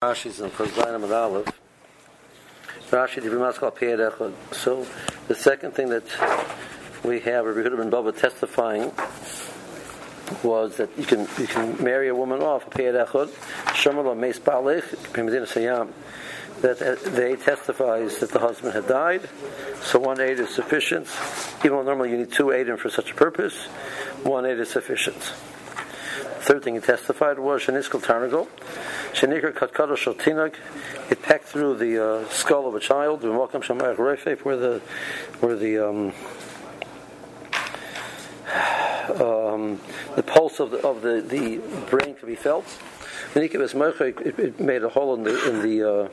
Rashi's in Chazayim and Aleph. Rashi, the Maskal Piyad. So the second thing that we have, Rabbi Yehudah ben Baba testifying, was that you can marry a woman off Piyad Echad. Shemalo Meis Balich B'Medina Sayam. That they testifies that the husband had died, so one aid is sufficient. Even though normally you need two aidim for such a purpose, one aid is sufficient. The third thing he testified was Sheniskal Tanegol. Shenikar Katkado Shotinag. It pecked through the skull of a child. Where the pulse of the brain could be felt. It made a hole in the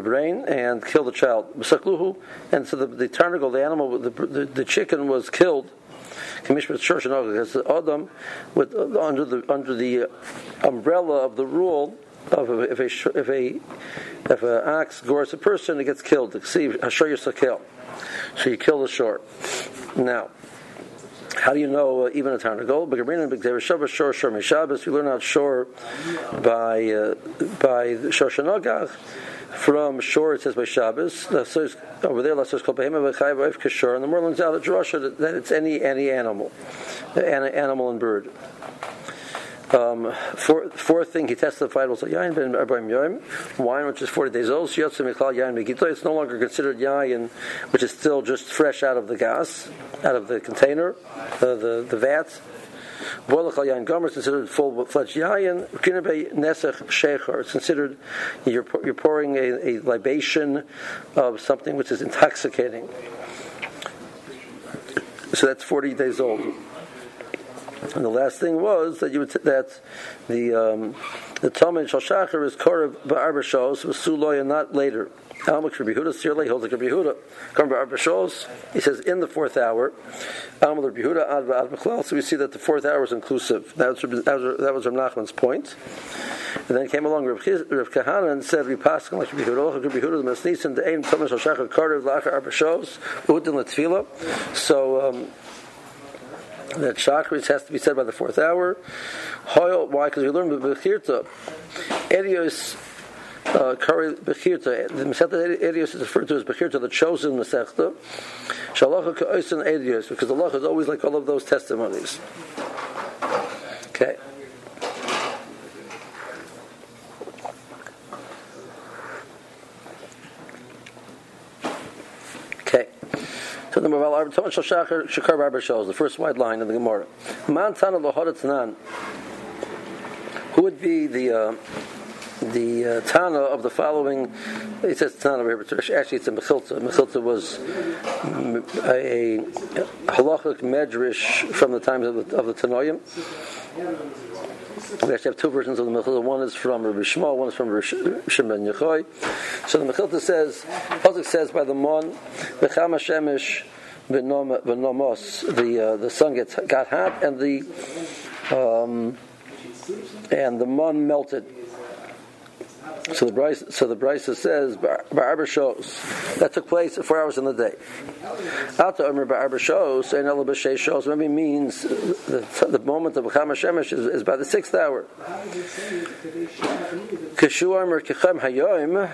brain and killed the child. And so the Tanegol, the animal, the chicken was killed. Commissioner Shoshonogach has the Adam with under the umbrella of the rule of if an ox gores a person, it gets killed. So you kill the short. Now, how do you know even a Tanegol? Because Ere Shabbos shor shor shabbos. We learn out shor by Shoshonogach. From shore, it says by Shabbos. Over there, Lassos called Behema V'Chai V'If Kishor, and the Morlan's out at Drasha that it's any animal, animal and bird. Fourth thing he testified was Yayin Ben Arbaim Yom, wine which is 40 days old. It's no longer considered yayin, which is still just fresh out of the gas, out of the container, the vat. Boilach al Yain Gomer is considered full-fledged yayin. Kinabe Nesek Sheicher. It's considered you're pouring a libation of something which is intoxicating. So that's 40 days old. And the last thing was that the Talmud Shal Shachar is korav ba'arba shos v'suloy and not later. Almak Rebbe Huda Sirlei holds like Rebbe Huda. Korav ba'arba shos. He says in the fourth hour. Almak Rebbe Huda ad ba'ad b'chlal. So we see that the fourth hour is inclusive. That was Reb Nachman's point. And then came along Reb Kahana and said we pass like Rebbe Huda. Rebbe Huda the Masnisim the aim Talmud Shal Shachar korav la'achar arba shos u'udin l'tefillah. So. That chakras has to be said by the fourth hour. Why? Because we learned with Mechilta. Edios, Bechilta. The Mechilta Edios is referred to as Bechilta, the chosen Mechilta. Shalacha Ka'osin Edios, because the Lach is always like all of those testimonies. Okay. So the first white line in the Gemara. Who would be the Tana of the following? It says Tana here, but actually it's a Mechilta. Mechilta was a halachic medrash from the times of the Tanoim. We actually have two versions of the Mechilta. One is from Rabbi Shmuel, one is from Rabbi Shimon ben Yochai. So the Mechilta says, Pasuk says by the Mon, Bechama Shemesh Benomos, the sun got hot and the Mon melted. So the Brisa says Ba'arba Shos that took place 4 hours in the day. Alta Omer Ba'arba Shos and Ela B'Shei Shos maybe means the moment of Chama Shemesh is by the 6th hour. Kishu Omer Kichem Hayoim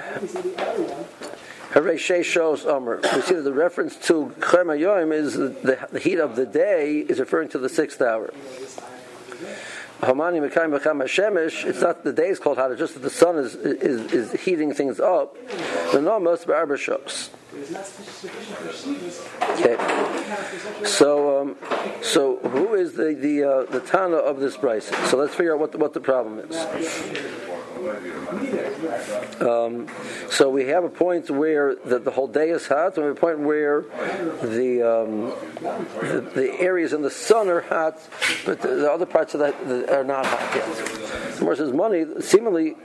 Ere Shabbos Omer. We see that the reference to Kichem Hayoim is the heat of the day is referring to the 6th hour. It's not the day is called hot, it's just that the sun is heating things up. Okay. So who is the Tana of this price? So let's figure out what the problem is. So we have a point where the whole day is hot, and we have a point where the areas in the sun are hot, but the other parts of that are not hot yet. The Morris says, money, seemingly,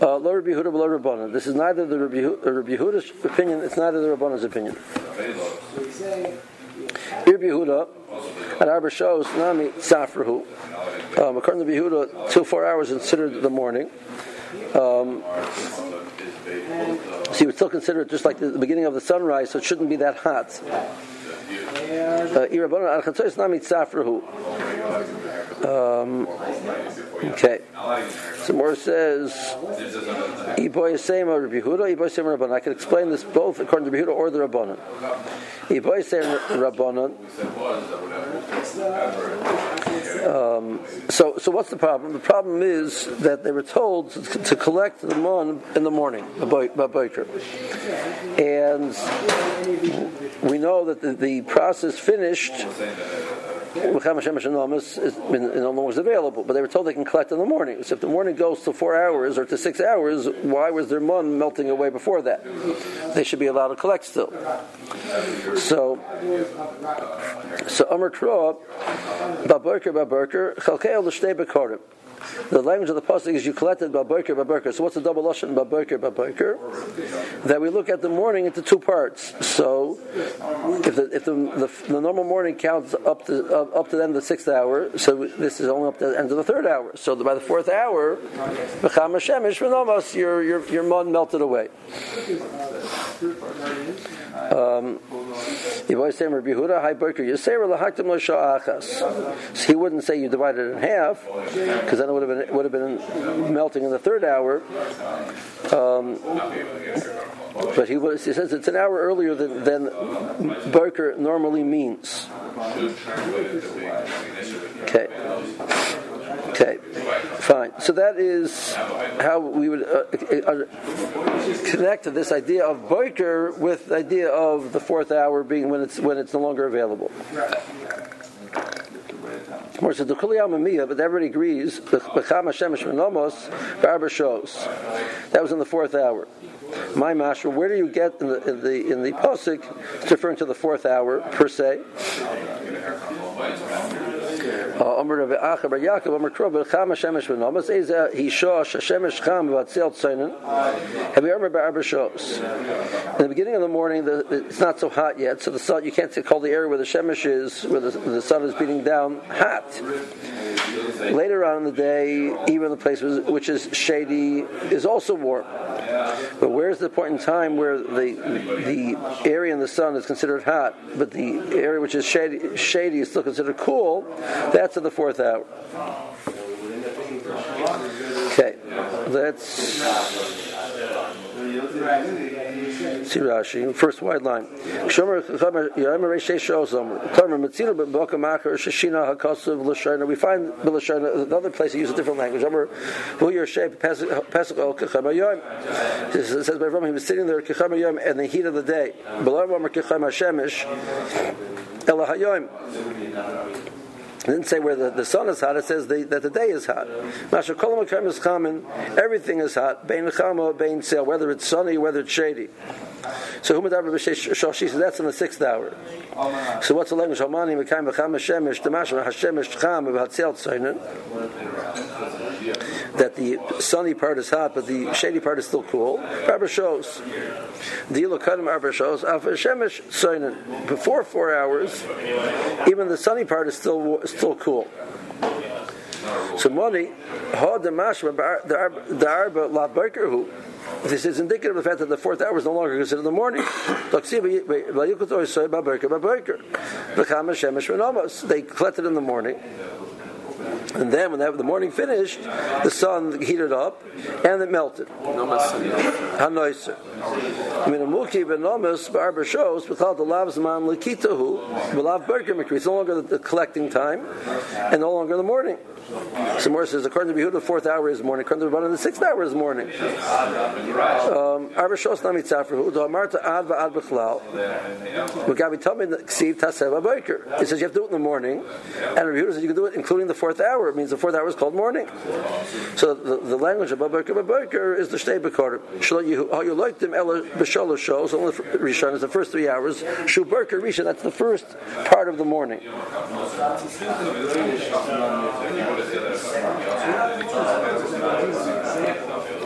lo Rebbe Yehuda lo Rabbanan. This is neither the Rebbe Yehuda's opinion, it's neither the Rabbanan's opinion. Rebbe Yehuda at Arba Shos Nami Safrahu. According to Rebbe Yehuda, 2-4 hours considered the morning. So you would still consider it just like the beginning of the sunrise, so it shouldn't be that hot. Okay. So Morris says, Iboy Seim of Rebbe Huda, Iboy Seim Rabbanan. I can explain this both according to Rebbe Huda or the Rabbanan. Iboy Seim Rabbanan. So what's the problem? The problem is that they were told to collect the mon in the morning, and we know that the process finished. No longer was available, but they were told they can collect in the morning. So if the morning goes to 4 hours or to 6 hours, why was their mon melting away before that? They should be allowed to collect still. So Amr Tra, Baburker, Chalkeo l'shtei b'korim. The language of the pasuk is you collected baburker baburker. So what's the double lashon baburker baburker? That we look at the morning into two parts. So if the normal morning counts up to the end of the 6th hour, so this is only up to the end of the 3rd hour. So by the 4th hour, your mon melted away. So he wouldn't say you divide it in half, because then it would have been melting in the 3rd hour. But he says it's an hour earlier than Berker normally means. Okay, fine. So that is how we would connect to this idea of Berker with the idea of the 4th hour being when it's no longer available. But everybody agrees. That was in the 4th hour. My mashma, where do you get in the pasuk referring to the 4th hour per se? In the beginning of the morning, it's not so hot yet, so the sun, you can't call the area where the shemesh is, where the sun is beating down, hot. Later on in the day, even the place which is shady is also warm. But where's the point in time where the area in the sun is considered hot, but the area which is shady is still considered cool? That's in the 4th hour. Okay, let's see Rashi. First wide line. We find another place that uses a different language. It says by Rumi, he was sitting there in the heat of the day. It didn't say where the sun is hot, it says that the day is hot. Everything is hot, whether it's sunny, whether it's shady. So that's in the 6th hour. So what's the language? That the sunny part is hot, but the shady part is still cool. Before 4 hours, even the sunny part is still cool. So money, this is indicative of the fact that the 4th hour is no longer considered the morning. They collected in the morning. And then when the morning finished, the sun heated up and it melted. It's no longer the collecting time and no longer the morning. So Morris says, according to Yehuda, the 4th hour is morning. According to Rabbanan, the 6th hour is morning. He says you have to do it in the morning, and Yehuda says you can do it including the 4th hour. It means the 4th hour is called morning. So the language of Baburker is the Shtei B'Korter. How you like them, Ella B'Sholosh shows, only Rishon is the first 3 hours. Shu Burker Rishon, that's the first part of the morning.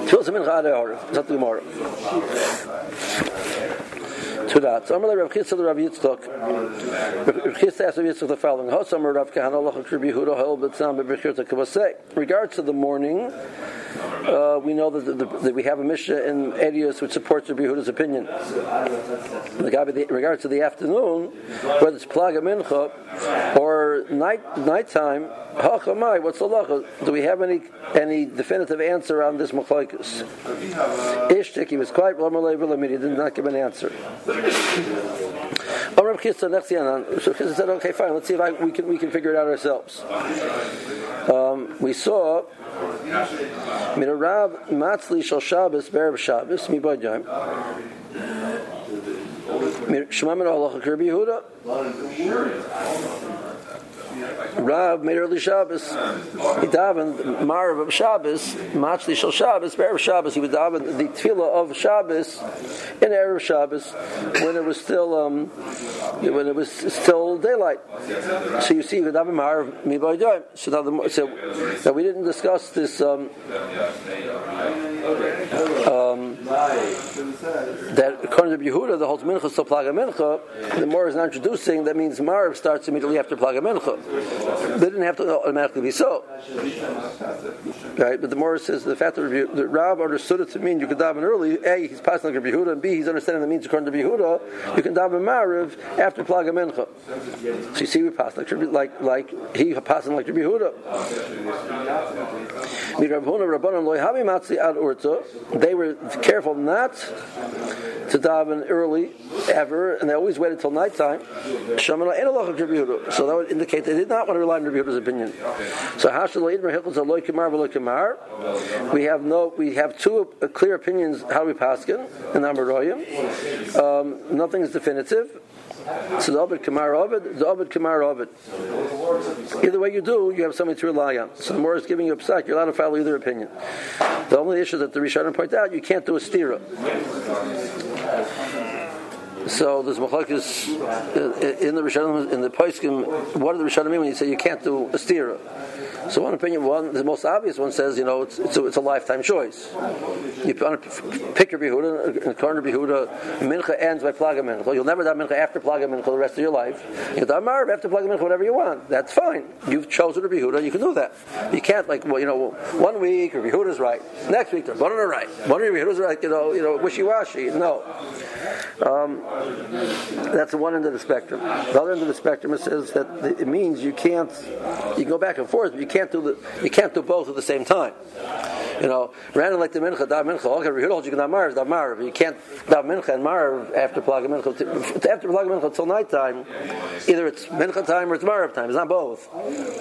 To that, so Amar Rav Chista to Rav Yitzchok. Rav Chista asked Rav Yitzchok the following: Hosam Rav Kahana Lachak Rebbe Yehuda Hol B'Tzam B'Bechirta Kavasei. Regards to the morning, we know that we have a Mishnah in Edius which supports Rebbe Yehuda's opinion. Regards to the afternoon, whether it's Plag Mincha or nighttime, hachamai, what's the halacha? Do we have any definitive answer on this machlokes? Ishtik, he was quiet. He did not give an answer. Amar Reb Chista, next year, so Chista said, "Okay, fine. Let's see if we can figure it out ourselves." We saw Mirab Matzli Shal Shabbos Berab Shabbos Mibadyam. Shema min halacha k'Rabbi Yehuda. Rab made early Shabbos. He davened Marv of Shabbos, Matzli Shal Shabbos, Erev Shabbos. He would daven the Tefillah of Shabbos in Erev Shabbos when it was still daylight. So you see, he would daven Marv mibaydoim. So we didn't discuss this. That according to Yehuda, the whole mincha is Plag Mincha. The Morris is not introducing. That means Marv starts immediately after Plag Mincha. They didn't have to automatically be so, right? But the Morris says the fact that Rab understood it to mean you can daven early. A, he's passing like Yehuda, and B, he's understanding that means according to Yehuda, you can daven Mariv after Plag Mincha. So you see, we pass like he passing like Yehuda. They were careful not to daven early ever, and they always waited till nighttime. So that would indicate they did not want to rely on Rebbe Huda's opinion. So we have two clear opinions how we paskin in Amaroyim. Nothing is definitive. So the Ovid Kamar Ovid, the Ovid Kamar Ovid. Either way you do, you have something to rely on. So the more is giving you a psak, you're allowed to follow either opinion. The only issue that the Rishonim point out, you can't do a stira. So there's machlokes in the Rishonim, in the Poskim. What do the Rishonim mean when you say you can't do a stira? So one opinion, the most obvious one says, it's a lifetime choice. You pick your Yehuda, and according to Yehuda, Mincha ends by Plag Mincha. You'll never daven Mincha after Plag Mincha the rest of your life. You'll daven Marv after Plag Mincha whatever you want. That's fine. You've chosen to be Yehuda, and you can do that. You can't, 1 week, Yehuda's right. Next week, they're both right. 1 week, Yehuda's right, wishy-washy. No. That's the one end of the spectrum. The other end of the spectrum is that it means you can go back and forth, but you can't do both at the same time. Random like the mincha, da mincha. Okay, you can da marv, da marv. You can't da mincha and marv after Plag Mincha. After Plag Mincha till nighttime, either it's mincha time or it's marv time. It's not both.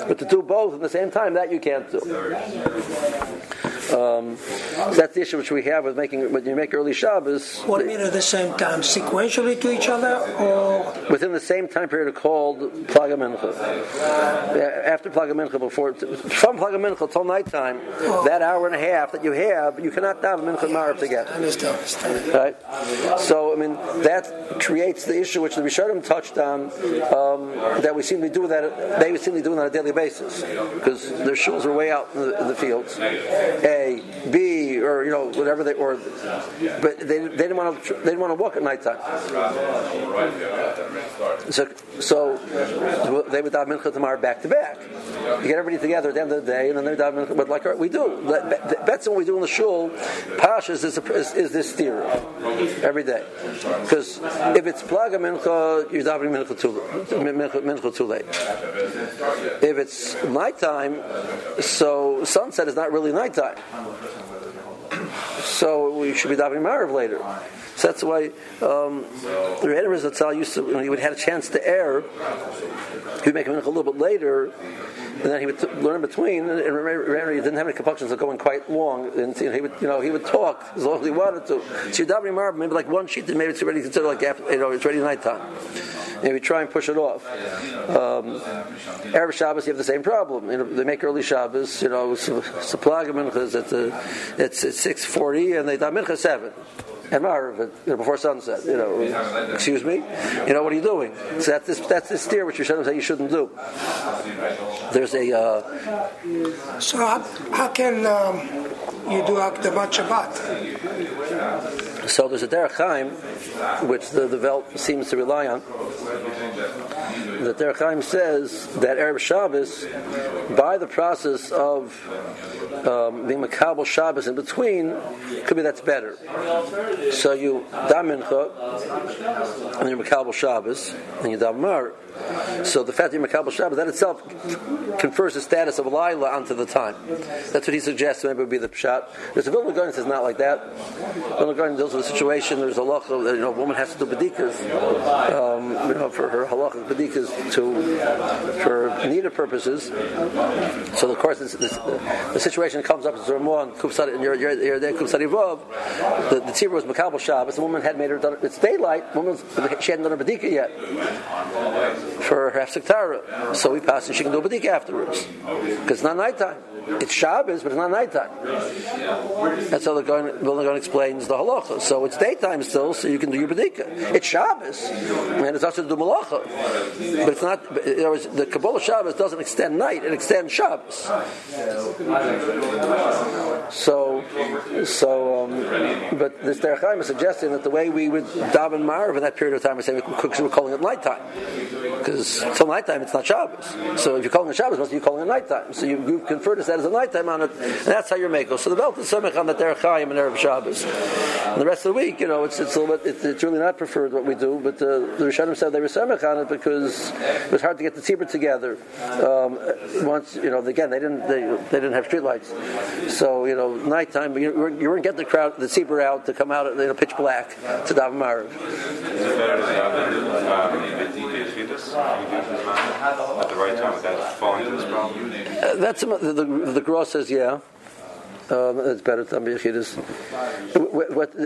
But to do both at the same time, that you can't do. So that's the issue which we have with when you make early Shabbos. What do you mean at the same time? Sequentially to each other, or within the same time period called Plag Mincha. After Plag Mincha, from Plag Mincha till nighttime, that hour and a half that you have, you cannot daven Mincha and Marv together. I understand. Right? So, that creates the issue which the Rishonim touched on, that we seem to do that. They seem to do it on a daily basis because their shuls were way out in the fields. A, B, or whatever they or, but they didn't want to walk at nighttime. So they would daven Mincha tomorrow back to back. You get everybody together at the end of the day, and then they daven Mincha. But like we do, that's what we do in the shul. Pashas is this theory every day, because if it's Plag Mincha, you're davening Mincha too late. If it's nighttime, so sunset is not really nighttime. So we should be davening Mariv later. So that's why the Rebbe Huda used to, when he would have a chance to err, he would make him a little bit later, and then he would learn in between. And remember, he didn't have any compunctions of going quite long, and he would talk as long as he wanted to. So you're davening Mariv, maybe like one sheet, and maybe it's already considered like after, it's already nighttime. Maybe try and push it off. Erev Shabbos, you have the same problem. They make early Shabbos. So Plag Mincha it's 6:40, and they daven Mincha 7. And Marv before sunset, excuse me, what are you doing? So that's this steer which you shouldn't say you shouldn't do. So how can you do Akdamat Shabbat. So there's a Derech Chaim, which the Velt seems to rely on. The Derech Chaim says that Erev Shabbos, by the process of being Makabel Shabbos in between, could be that's better. So you daven Mincha, and you're Makabel Shabbos, and you daven Marv. So the fact that you're Makabel Shabbos, that itself confers the status of Laila onto the time. That's what he suggests, maybe it would be the Pshat. There's a Building garden that says not like that. Building garden deals with a situation, there's a halacha that a woman has to do Badikas, for her halacha Badikas for needed purposes. So of course the situation comes up as a Ramon, Kupsad, and you're there, Kupsad Evav, the Tzibur was Makabel Shabbos, the woman had made her done, it's daylight, she hadn't done her Badika yet for her Hafsektara. So we pass and she can do a Badika afterwards, because it's not nighttime. It's Shabbos, but it's not nighttime. And so the Building garden explains the halacha. So it's daytime still, so you can do your Badika. It's Shabbos, and it's also to do Malacha. But it's not, the Kabbalah Shabbos doesn't extend night, it extends Shabbos. But this Derech Chaim is suggesting that the way we would daven Marv in that period of time, we're calling it nighttime. Because until nighttime, it's not Shabbos. So if you're calling it Shabbos, must be calling it nighttime. So you confer this as a nighttime on it, and that's how you're making. So the belt is somech on the Derech Chaim and Erev Shabbos. And the rest of the week, it's a little bit, it's really not preferred what we do, but the Rishonim said they were somech on it because it was hard to get the tzibur together. Once, again, they didn't have streetlights. So, nighttime, you weren't getting the crowd, the tzibur out to come out in pitch black to daven Mariv. At the right time without falling into this problem? The Gross says, yeah. It's better than Yechidas.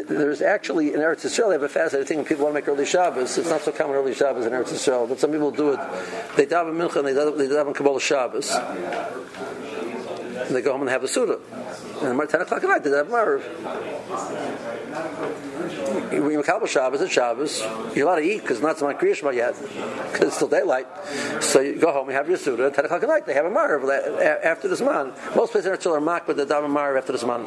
There's actually in Eretz Yisrael, they have a fascinating thing when people want to make early Shabbos. It's not so common early Shabbos in Eretz Yisrael, but some people do it. They daven Mincha and they daven Kabbalah Shabbos. And they go home and have a Suda. And at 10 o'clock at night, they have Marv. When you Makabel Shabbos, it's Shabbos. You're allowed to eat because it's not so much Kriya Shema yet, because it's still daylight. So you go home, you have your Suda. At 10 o'clock at night, they have a Marv after this man. Most places are still are mocked, but they daven Marv after this man.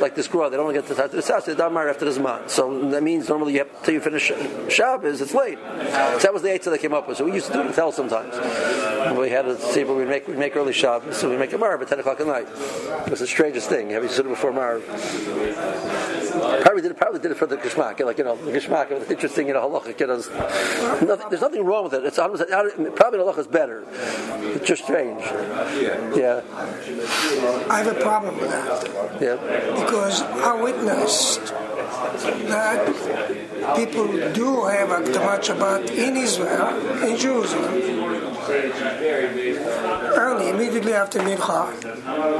Like this grua, they don't get to the house, they daven Marv after this man. So that means normally until you finish Shabbos, it's late. So that was the eitzah they came up with. So we used to do it and tell sometimes. And we had to see, but we'd make early Shabbos, so we make a Marv at 10 o'clock at night. It was the strangest thing, having Suda before Marv. Probably did it for the Gishmak, the Gishmak was interesting, halachic, there's nothing wrong with it. It's probably the halacha is better. It's just strange. Yeah. I have a problem with that. Yeah. Because I witnessed that people do have Akdamat Shabbat in Israel, in Jerusalem, early, immediately after Mincha,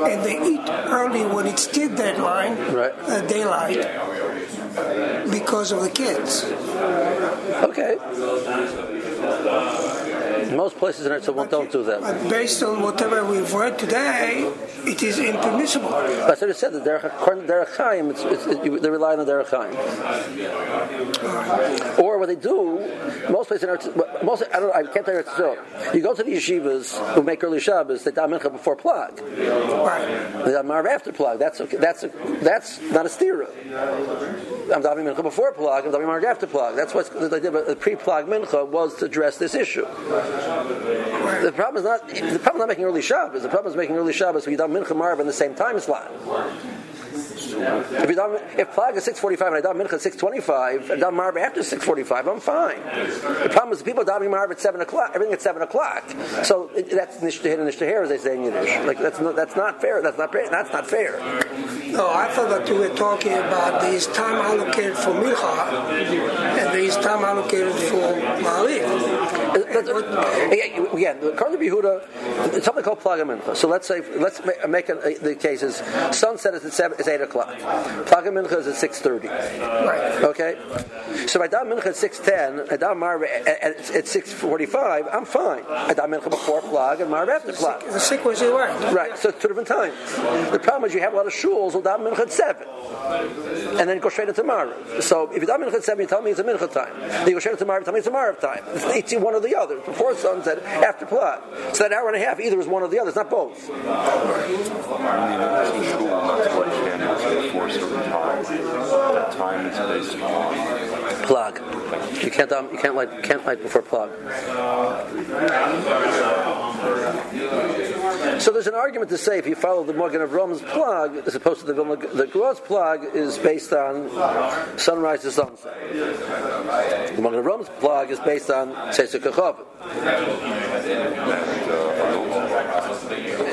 and they eat early when it's still deadline, right. Daylight, because of the kids. Okay. Most places in Israel don't do that. But based on whatever we've read today, it is impermissible. I sort of said that according to Derech Chaim, they rely on the Derech Chaim. Or what they do, most places in Israel, I don't know, I can't tell you Israel. You go to the yeshivas who make early Shabbos, they daven Mincha before Plag. Right. They daven Marv after Plag. That's not a stira. I'm davening Mincha before Plag, I'm davening Marv after Plag. That's what they did, but the pre-Plag Mincha was to address this issue. The problem is not making early Shabbos. The problem is making early Shabbos when you daven Mincha Marv in the same time slot. If Plag is 6:45 and I daven Mincha at 6:25 and I daven Marv after 6:45, I'm fine. The problem is the people davening Marv at 7 o'clock. Everything at 7 o'clock. So that's nishtaher and nishtaher, as they say in Yiddish. That's not fair. That's not fair. No, I thought that we were talking about there is time allocated for Mincha and there is time allocated for Mariv. Again, according to Rebbe Huda, it's something called Plag Mincha. So let's say the case is sunset is at 8 o'clock. Plag Mincha is at 6:30. Right. Okay? So if I daven Mincha at 6:10, I daven Marv at 6:45, I'm fine. I daven Mincha before Plag and Marv after Plag. The sequence is right. Right, so it's two different times. The problem is you have a lot of shuls who daven Mincha at 7. And then go straight into Marv. So if you daven Mincha at 7, you tell me it's a Mincha time. Then you go straight into Marv, you tell me it's a Marv time. It's one or the other. Before sunset, after Plag. So that hour and a half, either is one or the other. It's not both. That time is based on Plag. You can't light before Plag. So there's an argument to say if you follow the Mogen Avraham's Plag as opposed to the Gros Plag is based on sunrise to sunset. The Mogen Avraham's Plag is based on Kachav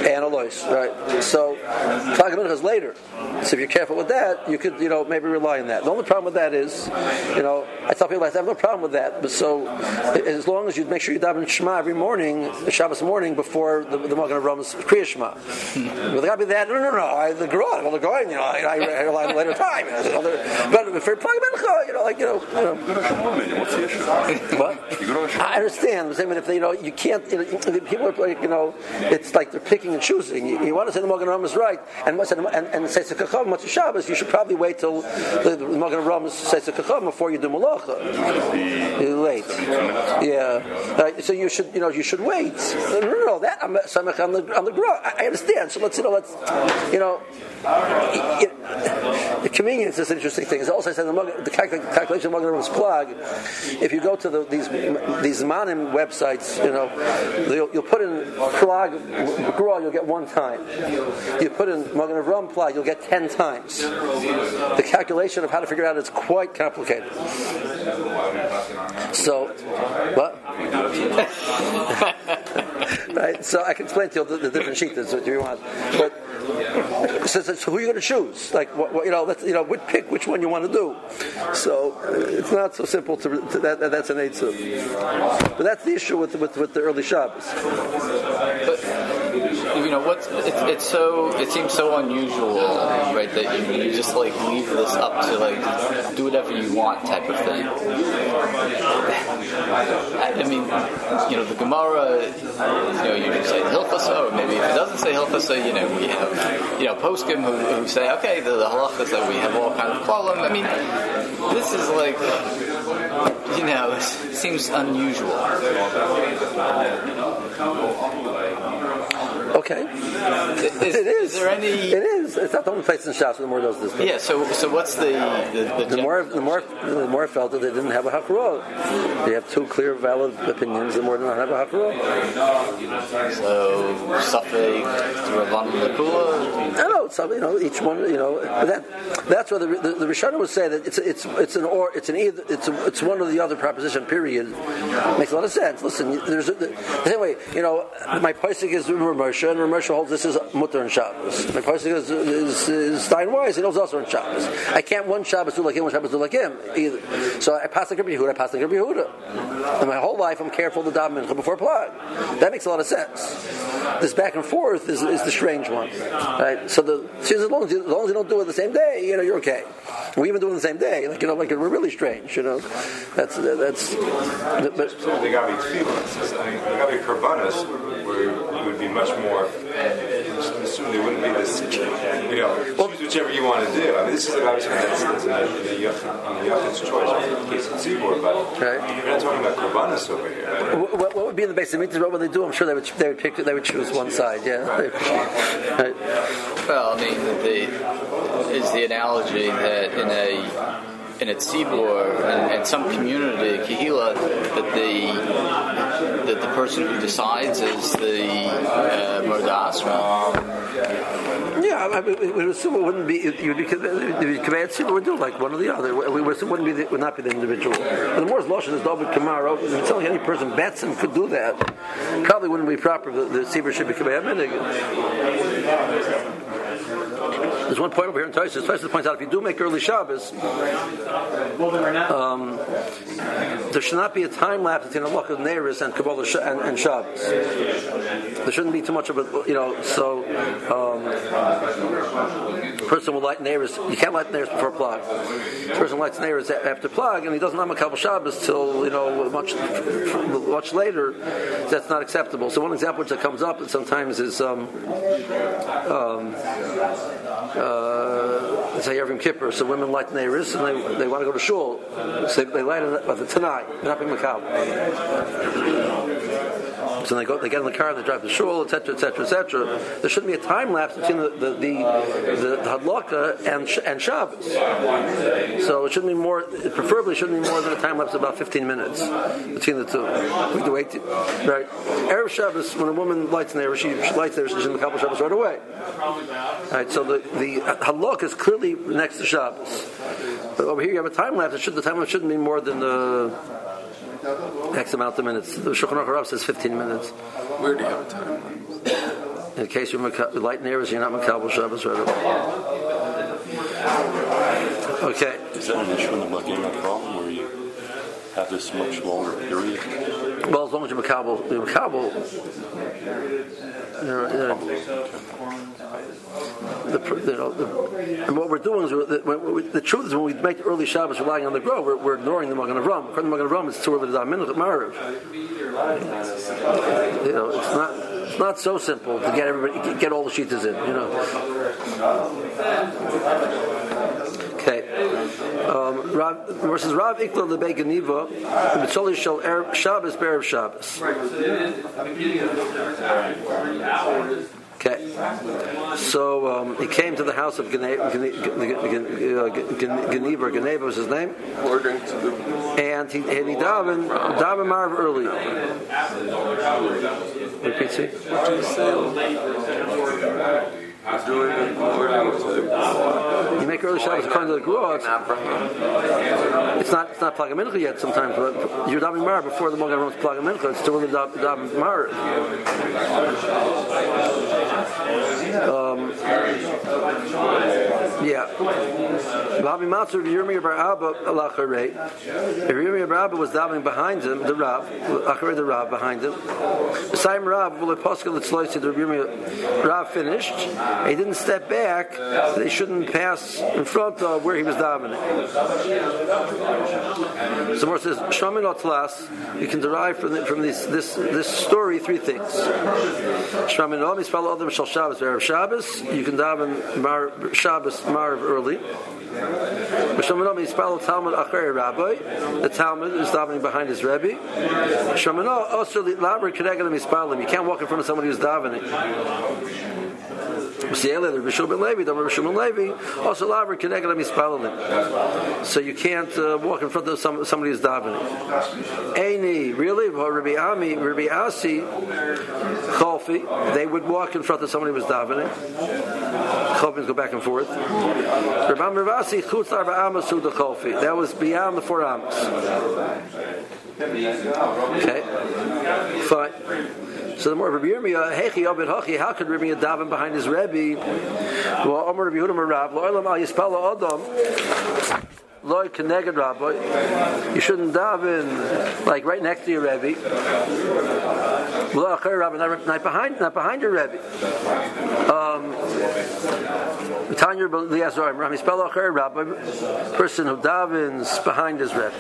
and Alois, right? So Plag Mincha is later. So if you're careful with that, you could maybe rely on that. The only problem with that is I tell people I have no problem with that, but so as long as you make sure you daven Shema every morning, Shabbos morning before the Mogen Avraham's Kriya Shema. Well, they got to be that. No. I rely on later time. But for Plag Mincha, what's the issue? What? I understand. I'm saying that if you can't. People are it's like they're picking and choosing. You want to say the Mogen Ram is right, and say to Kachav Motzei Shabbos, you should probably wait till the Mogen Ram says to Kachav before you do Malacha. You're late. Yeah. Right, so you should wait. No. That I'm samech on the ground. I understand. So let's convenience is an interesting thing. It's also said the calculation of Mogen Ram's Plag. If you go to these Manim websites, you'll put in Plag Grol, you'll get one time. You put in Mogen Avram Plag, you'll get 10 times. The calculation of how to figure it out is quite complicated. So, what? Right? So I can explain to you the different sheets if you want. But so who are you going to choose? Like, pick which one you want to do. So it's not so simple. That's an eitzah. But that's the issue with the early Shabbos. But it seems so unusual, right? That you just leave this up to do whatever you want type of thing. I mean, the Gemara, you can say Hilchasa, or maybe if it doesn't say Hilchasa, we have poskim who say okay, the halachas that we have all kind of problem. I mean, this is it seems unusual. Okay. Is there any? It is. It's not the only place in Shas where the more does this. Thing. Yeah. So what's the more felt that they didn't have a hakrah. They have two clear, valid opinions. The more did not have a hakrah. So safek Ravan lekula. I know. Some each one that's why the Rishonim would say that it's one or the other proposition. Period. Makes a lot of sense. Listen, there's anyway. My posuk is Moshe, and Moshe holds this is mutter and Shabbos. My posuk is Steinweiss, he knows also in Shabbos. I can't one Shabbos do like him, one Shabbos do like him either. So I pass the Rebbe Huda, and my whole life I'm careful to daven Mincha before Plag. That makes a lot of sense. This back and forth is the strange one, right? So as long as you don't do it the same day, you're okay. We even do it on the same day, we're really strange, That's. But they got to be tefillas. I mean, they got to be korbanos where it would be much more. Soon they wouldn't be this. Choose whichever you want to do. I mean, this is obviously on the Yachin's choice in case of Tzibor, but we're not talking about korbanos over here. Right? What would be in the basic mitzvah? What would they do? I'm sure they would choose one side. Yeah. Right. Well, I mean, is the analogy that in a tzibur and some community, kehila, that the person who decides is the mordas. Yeah, I mean, we would assume it wouldn't be. You'd be command tzibur would do one or the other. We would assume it would not be the individual. But the Morris Loshen is David Kamara. If telling any person Batson could do that, probably wouldn't be proper. The tzibur should be command. There's one point over here in Tosfos. Tosfos points out if you do make early Shabbos, there should not be a time lapse between Halacha Neiros and Kabbalah and Shabbos. There shouldn't be too much of a, so person will light Neiros. You can't light Neiros before Plag. The person lights Neiros after Plag, and he doesn't have Makabel Shabbos till much later. That's not acceptable. So one example which that comes up sometimes is it's a Yom Kippur, so women light neiris and they want to go to shul, so they light it at the Tanai, not being Makabel. So they get in the car and they drive to shul, etc., etc., etc. There shouldn't be a time lapse between the Hadlaka and Shabbos. So it shouldn't be more. It preferably shouldn't be more than a time lapse of about 15 minutes between the two. We do 18, right? Ere Shabbos, when a woman lights neiris, she lights neiris, she's in Makabel Shabbos right away. Right, so the halakha is clearly next to Shabbos, but over here you have a time lapse. The time lapse shouldn't be more than X amount of minutes. The Shoshonogach Rab says 15 minutes. Where do you have a time lapse? In case you're light neiros, you're not Makabel Shabbos right away. Okay. Is that an issue in the Mogen Ram where you have this much longer period? Well, as long as you're Makabel. And what we're doing is the truth is when we make the early Shabbos relying on the grove, we're ignoring the Mogen Ram. According to the Mogen Ram, it's too early to daven Mariv. It's not so simple to get everybody all the shitas in. Okay. Versus Rav Ikla Lebei Ganiva, Mitzoli Shel Shabbos Be'erev Shabbos. Okay, so he came to the house of Geneva was his name, and he davened Marv early. Repeat, you make early Shabbos according to the Gluot. It's not Plag Mincha yet sometimes, but you're davening Marv before the Mogen Ram's Plag Mincha. It's still in the davening Marv. Rabbi Yirmiyah Bar Abba was davening behind him, the Rab behind him. The same Rab finished. He didn't step back. They shouldn't pass in front of where he was davening. So Morris says, Shamin Otlas. You can derive from this story three things. Shamin Otlas, follow other Shal Shabbos, Erev Shabbos. You can daven Shabbos Marv early. The Talmud is davening behind his Rebbe. You can't walk in front of somebody who's davening. So you can't walk in front of somebody who's davening. Eini, really? Rabbi Asi, Cholfi, they would walk in front of somebody who was davening. Cholfins go back and forth. That was beyond the 4 hours. Okay, fine. So the more Rebbe Yirmiyah, Hechi Ovid Hachi, how could Rebbe Yirmiyah daven behind his Rebbe? Well, Omer Rebbe Huda Marab, Lo'olam al Yispala Adam, Lo'i Keneged Rabbi. You shouldn't daven like right next to your Rebbe. Lo'i Achar Rabbi, not behind your Rebbe. Tanya B'liazorim, Rami Spell Achar Rabbi, person who davens behind his Rebbe.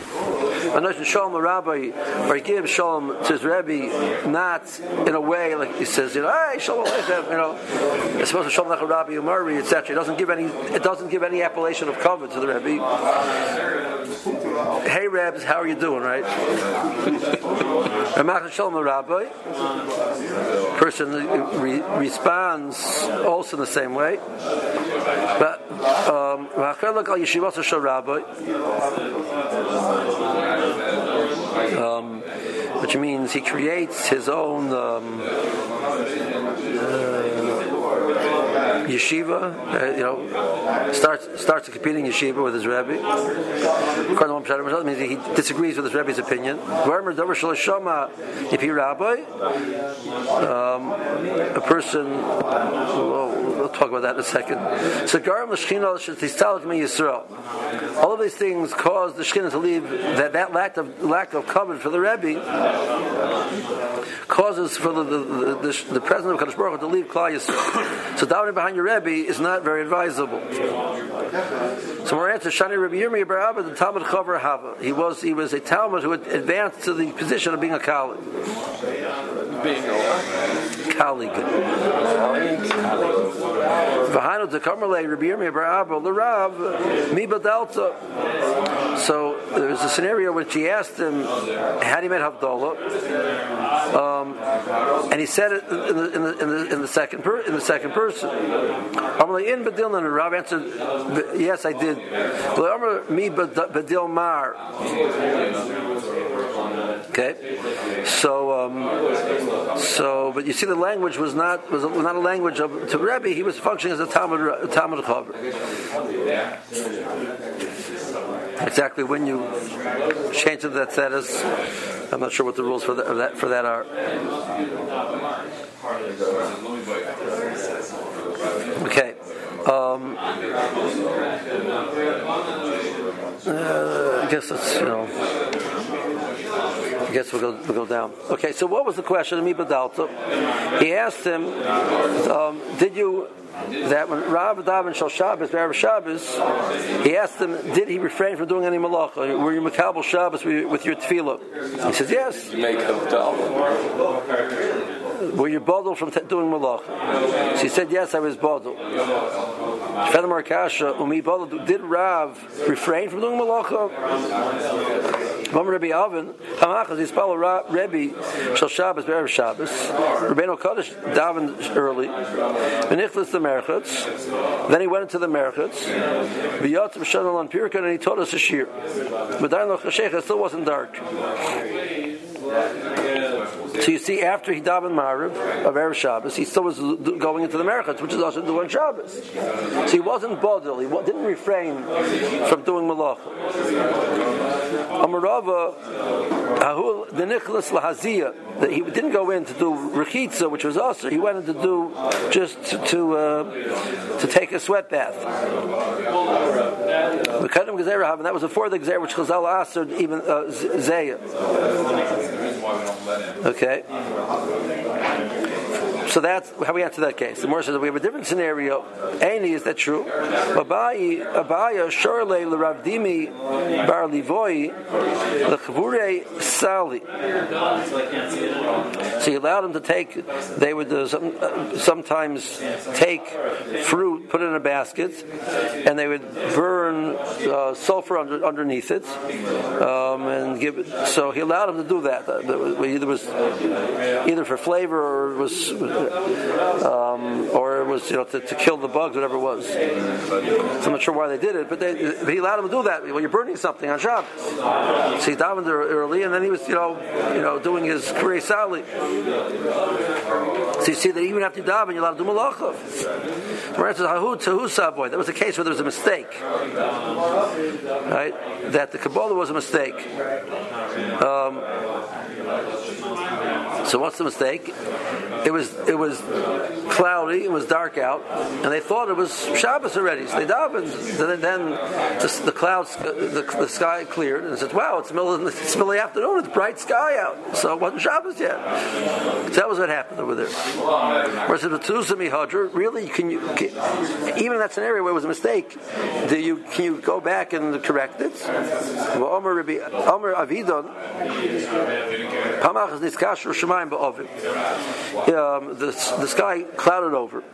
Anosh Shalom Rabbi, or he gives Shalom to his Rebbe, not in a way like he says, hey, Shalom Aleichem, it's supposed to Shalom Aleichem Rabbi Umari, etc. It doesn't give any appellation of covet to the Rebbe. Hey, Rebs, how are you doing, right? Anosh Shalom Rabbi, person responds also in the same way. But Hachelak Al Yeshivas Shal Rabbi. Which means he creates his own yeshiva, starts a competing yeshiva with his rabbi. According to one means he disagrees with his rabbi's opinion. If he rabbi, a person, we'll talk about that in a second. All of these things cause the Shekhinah to leave. That lack of covenant for the Rebbe causes for the presence of Kadosh Baruch Hu to leave Klal Yisrael. So davening behind your Rebbe is not very advisable. So we're answer Shani Rebbe Yirmiyah Bar Abba, the Talmud Chaver Hava. He was a Talmud who had advanced to the position of being a colleague. V'hainu D'Kamarlei Rebbe Yirmiyah Bar Abba L'Rav Mi Badalta. So there was a scenario which he asked him, had he met Havdalah? And he said it in the second person. And Rab answered, "Yes, I did." Okay, so but you see, the language was not a language of to Rebbe. He was functioning as a Talmud Chaver. Exactly when you change to that status, I'm not sure what the rules for that are. Okay. I guess it's I guess we'll go down. Okay, so what was the question of Mibadalta? He asked him, did you, that when Rab davened Shal Shabbos, Ere Shabbos, he asked him, did he refrain from doing any Malacha? Were you Makabel Shabbos with your Tefillah? He says, yes. Make Havdalah. Were you bodel from doing Malacha? She said, yes, I was bodel. Fenimar Kasha, Umi bodel, did Rab refrain from doing Malacha? Rebbe Ovid, Hamachas, he spelled Rebbe Shal Shabbos, Ere Shabbos. Rebbeinu Kodesh davened early. V'nichlis the Merchatz. Then he went into the Merchatz. V'yotz Shoshonogach on Pirkan, and he taught us a shir. B'dayin Lach Sheicher, it still wasn't dark. So you see, after he davened Mariv of Ere Shabbos, he still was going into the Merchatz, which is also doing Shabbos. So he wasn't bodil. He didn't refrain from doing Malacha. The Nicholas Lahazia, that he didn't go in to do Rechitza, which was also, he went in to do just to take a sweat bath. And that was before the Gzeir, which Chazal Asr even Zeya. Okay. So that's how we answer that case. The Morris says we have a different scenario. Any, is that true? Abaya Shorle L'Ravdimi Bar Livoi L'Chavure Sali. So he allowed him to take. They would sometimes take fruit, put it in a basket, and they would burn sulfur underneath it, and give it. So he allowed him to do that. Either was for flavor or it was. Or it was to kill the bugs, whatever it was. So I'm not sure why they did it, but he allowed him to do that when you're burning something on Shabbos. So he davened early, and then he was doing his Kurei Sali. So you see that even after you daven, you're allowed to do Malacha. That was a case where there was a mistake, right? That the Kabbalah was a mistake. So what's the mistake? It was cloudy, it was dark out, and they thought it was Shabbos already. So they davened, and then the clouds, the sky cleared, and said, "Wow, it's middle of the afternoon. It's bright sky out." So it wasn't Shabbos yet. So that was what happened over there. Whereas the Tusami Hudger, really, can you even in that scenario where it was a mistake, can you go back and correct it? Well, Omer Avidon, Pamach is Niskasher Shemaim BaOvid. The sky clouded over. Who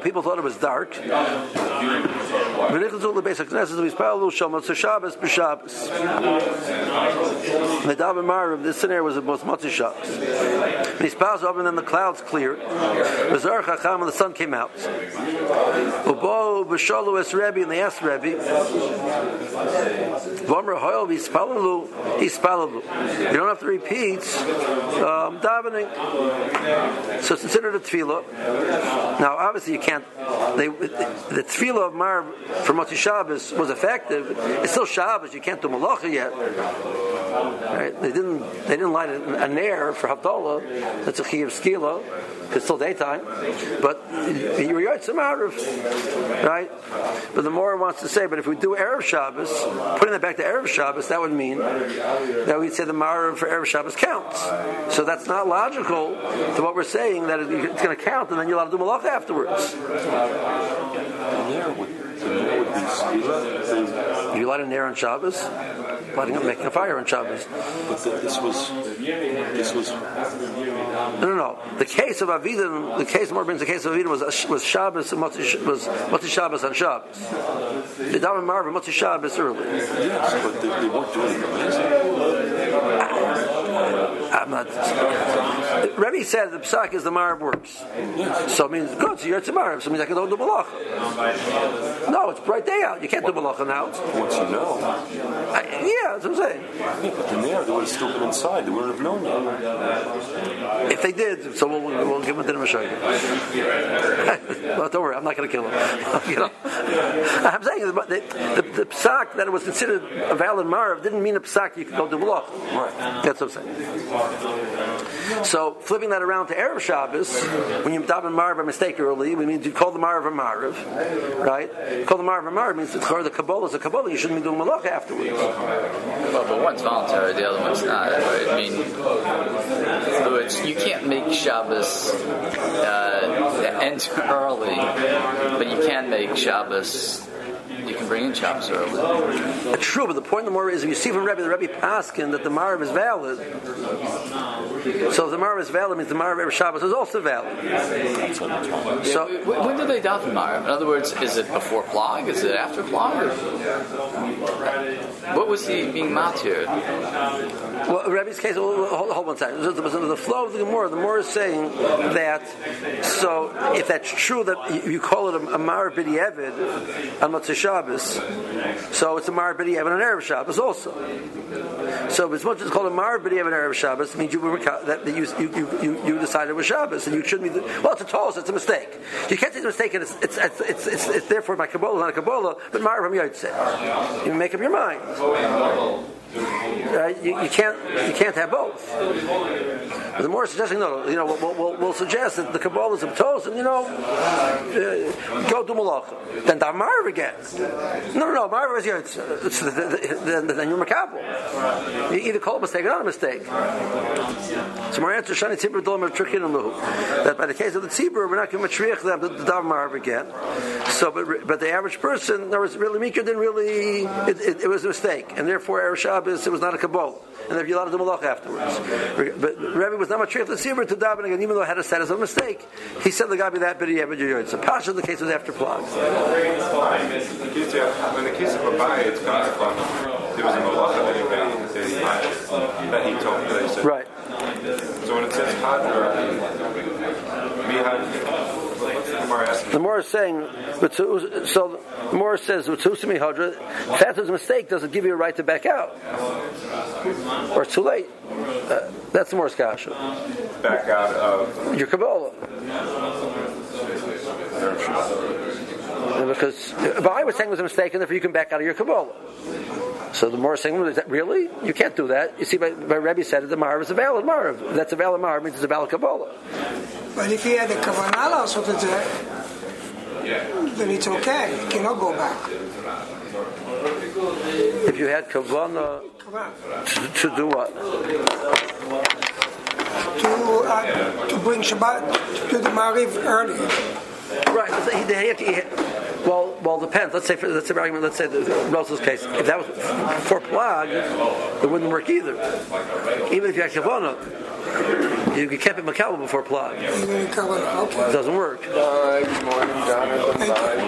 people thought it was dark. This scenario was the most Motzei shabbos. And then the clouds cleared. The sun came out. Bo B'Sholu Es Rebbe, and they asked Rebbe, V'Omer Hoyol V'Yispalalu, Yispalalu. You don't have to repeat davening. So it's considered a tefillah. Now, obviously, you can't. The tefillah of Marv for Motzei Shabbos was effective. It's still Shabbos. You can't do Malacha yet. Right? They didn't light a nair for Havdalah. That's a chiyuv skila. It's still daytime, but you are some Mariv, right? But the Morris wants to say, but if we do Ere Shabbos, putting it back to Ere Shabbos, that would mean that we'd say the Mariv for Ere Shabbos counts. So that's not logical to what we're saying, that it's going to count, and then you'll have to do Malacha afterwards. You light an air on Shabbos, lighting up, making a fire on Shabbos. But this was. No. The case of Avidim, the case of Avidim was Shabbos and Motzei Shabbos on Shabbos. They davened Marv and Motzei Shabbos early. Yes, but they weren't doing it. I'm not. Rebbe said the Pesach is the Marv works. So it means good. So you're at Marv. So it means I can don't do Malacha. No, it's bright day out. You can't do Malacha now. Once you know. That's what I'm saying. Yeah, but in there, they would have still been inside. They wouldn't have known that. If they did, so we'll give them a shot. Well, don't worry, I'm not going to kill them. I'm saying the Pesach, that it was considered a valid Marv, didn't mean a Pesach you could go do Malacha. Right. That's what I'm saying. So, flipping that around to Erev Shabbos, when you daven Marv by mistake early, we mean you call the Marv a Mariv, right? Call the Marv a Mariv means the Kabbalah is a Kabbalah. You shouldn't be doing Malacha afterwards. Well, but one's voluntary, the other one's not. I mean, in other words, you can't make Shabbos end early, but you can make Shabbos. You can bring in Shabbos early. True, but the point of the Morah is, if you see from Rebbe, the Rebbe Paskin, that the Mariv is valid. So if the Mariv is valid, it means the Mariv of Shabbos is also valid. So when do they daven Mariv? In other words, is it before Plag? Is it after Plag? What was he being matered? Well, in Rebbe's case, hold one second. The flow of the Gemara, the Morah is saying that, so if that's true, that you call it a Mariv B'Diavad on Motzei Shabbos, so it's a Mariv B'Diavad on Erev Shabbos also. So as much as it's called a Mariv B'Diavad on Erev Shabbos, it means you decided it was Shabbos, and you shouldn't be. Well, it's a toss. It's a mistake. You can't say it's a mistake, and it's therefore my Kabbalah, not a Kabbalah, but Mariv B'Diavad. You make up your mind. You can't have both. But the Morris suggesting we'll suggest that the Kabbalah is a toast, and go do Malacha, then da Mariv again. No, Mariv is then you're Makabel. You either call it a mistake or not a mistake. So my answer that by the case of the Tzibur, we're not going to matriach them to da Mariv again. So, but the average person, there was really Mika didn't really. It was a mistake, and therefore Erev Shabbos, it was not a Kabbalah, and they'd be allowed to do Malach afterwards. But Rebbe was not much tricked the Tzibur to davening, and even though it had a status of mistake, he said the guy be that bitty average yard. So Pasha, the case was after Plag. In the case of Abai, it's not a Plag. There was a Malach that he told that he said. Right. So when it says Hadar, we have. The Morah is saying, so the Morah says, if that was a mistake, does it give you a right to back out? Or it's too late. That's the Morah's kasha. Back out of your Kabbalah. Because Abai was saying it was a mistake, and therefore you can back out of your Kabbalah. So the Morris saying, is that really? You can't do that. You see, my Rebbe said that the Mariv is a valid Mariv. That's a valid Mariv, means it's a valid Kabbalah. But if he had the Kavanah also to do, then it's okay. He cannot go back. If you had Kavanah to do what? To bring Shabbat to the Mariv early. Right. Well, it depends. Let's say Rosa's case. If that was for Plag, it wouldn't work either. Even if you had Kavanah, you can't be Makabel before Plag. It doesn't work. Good morning, Jonathan.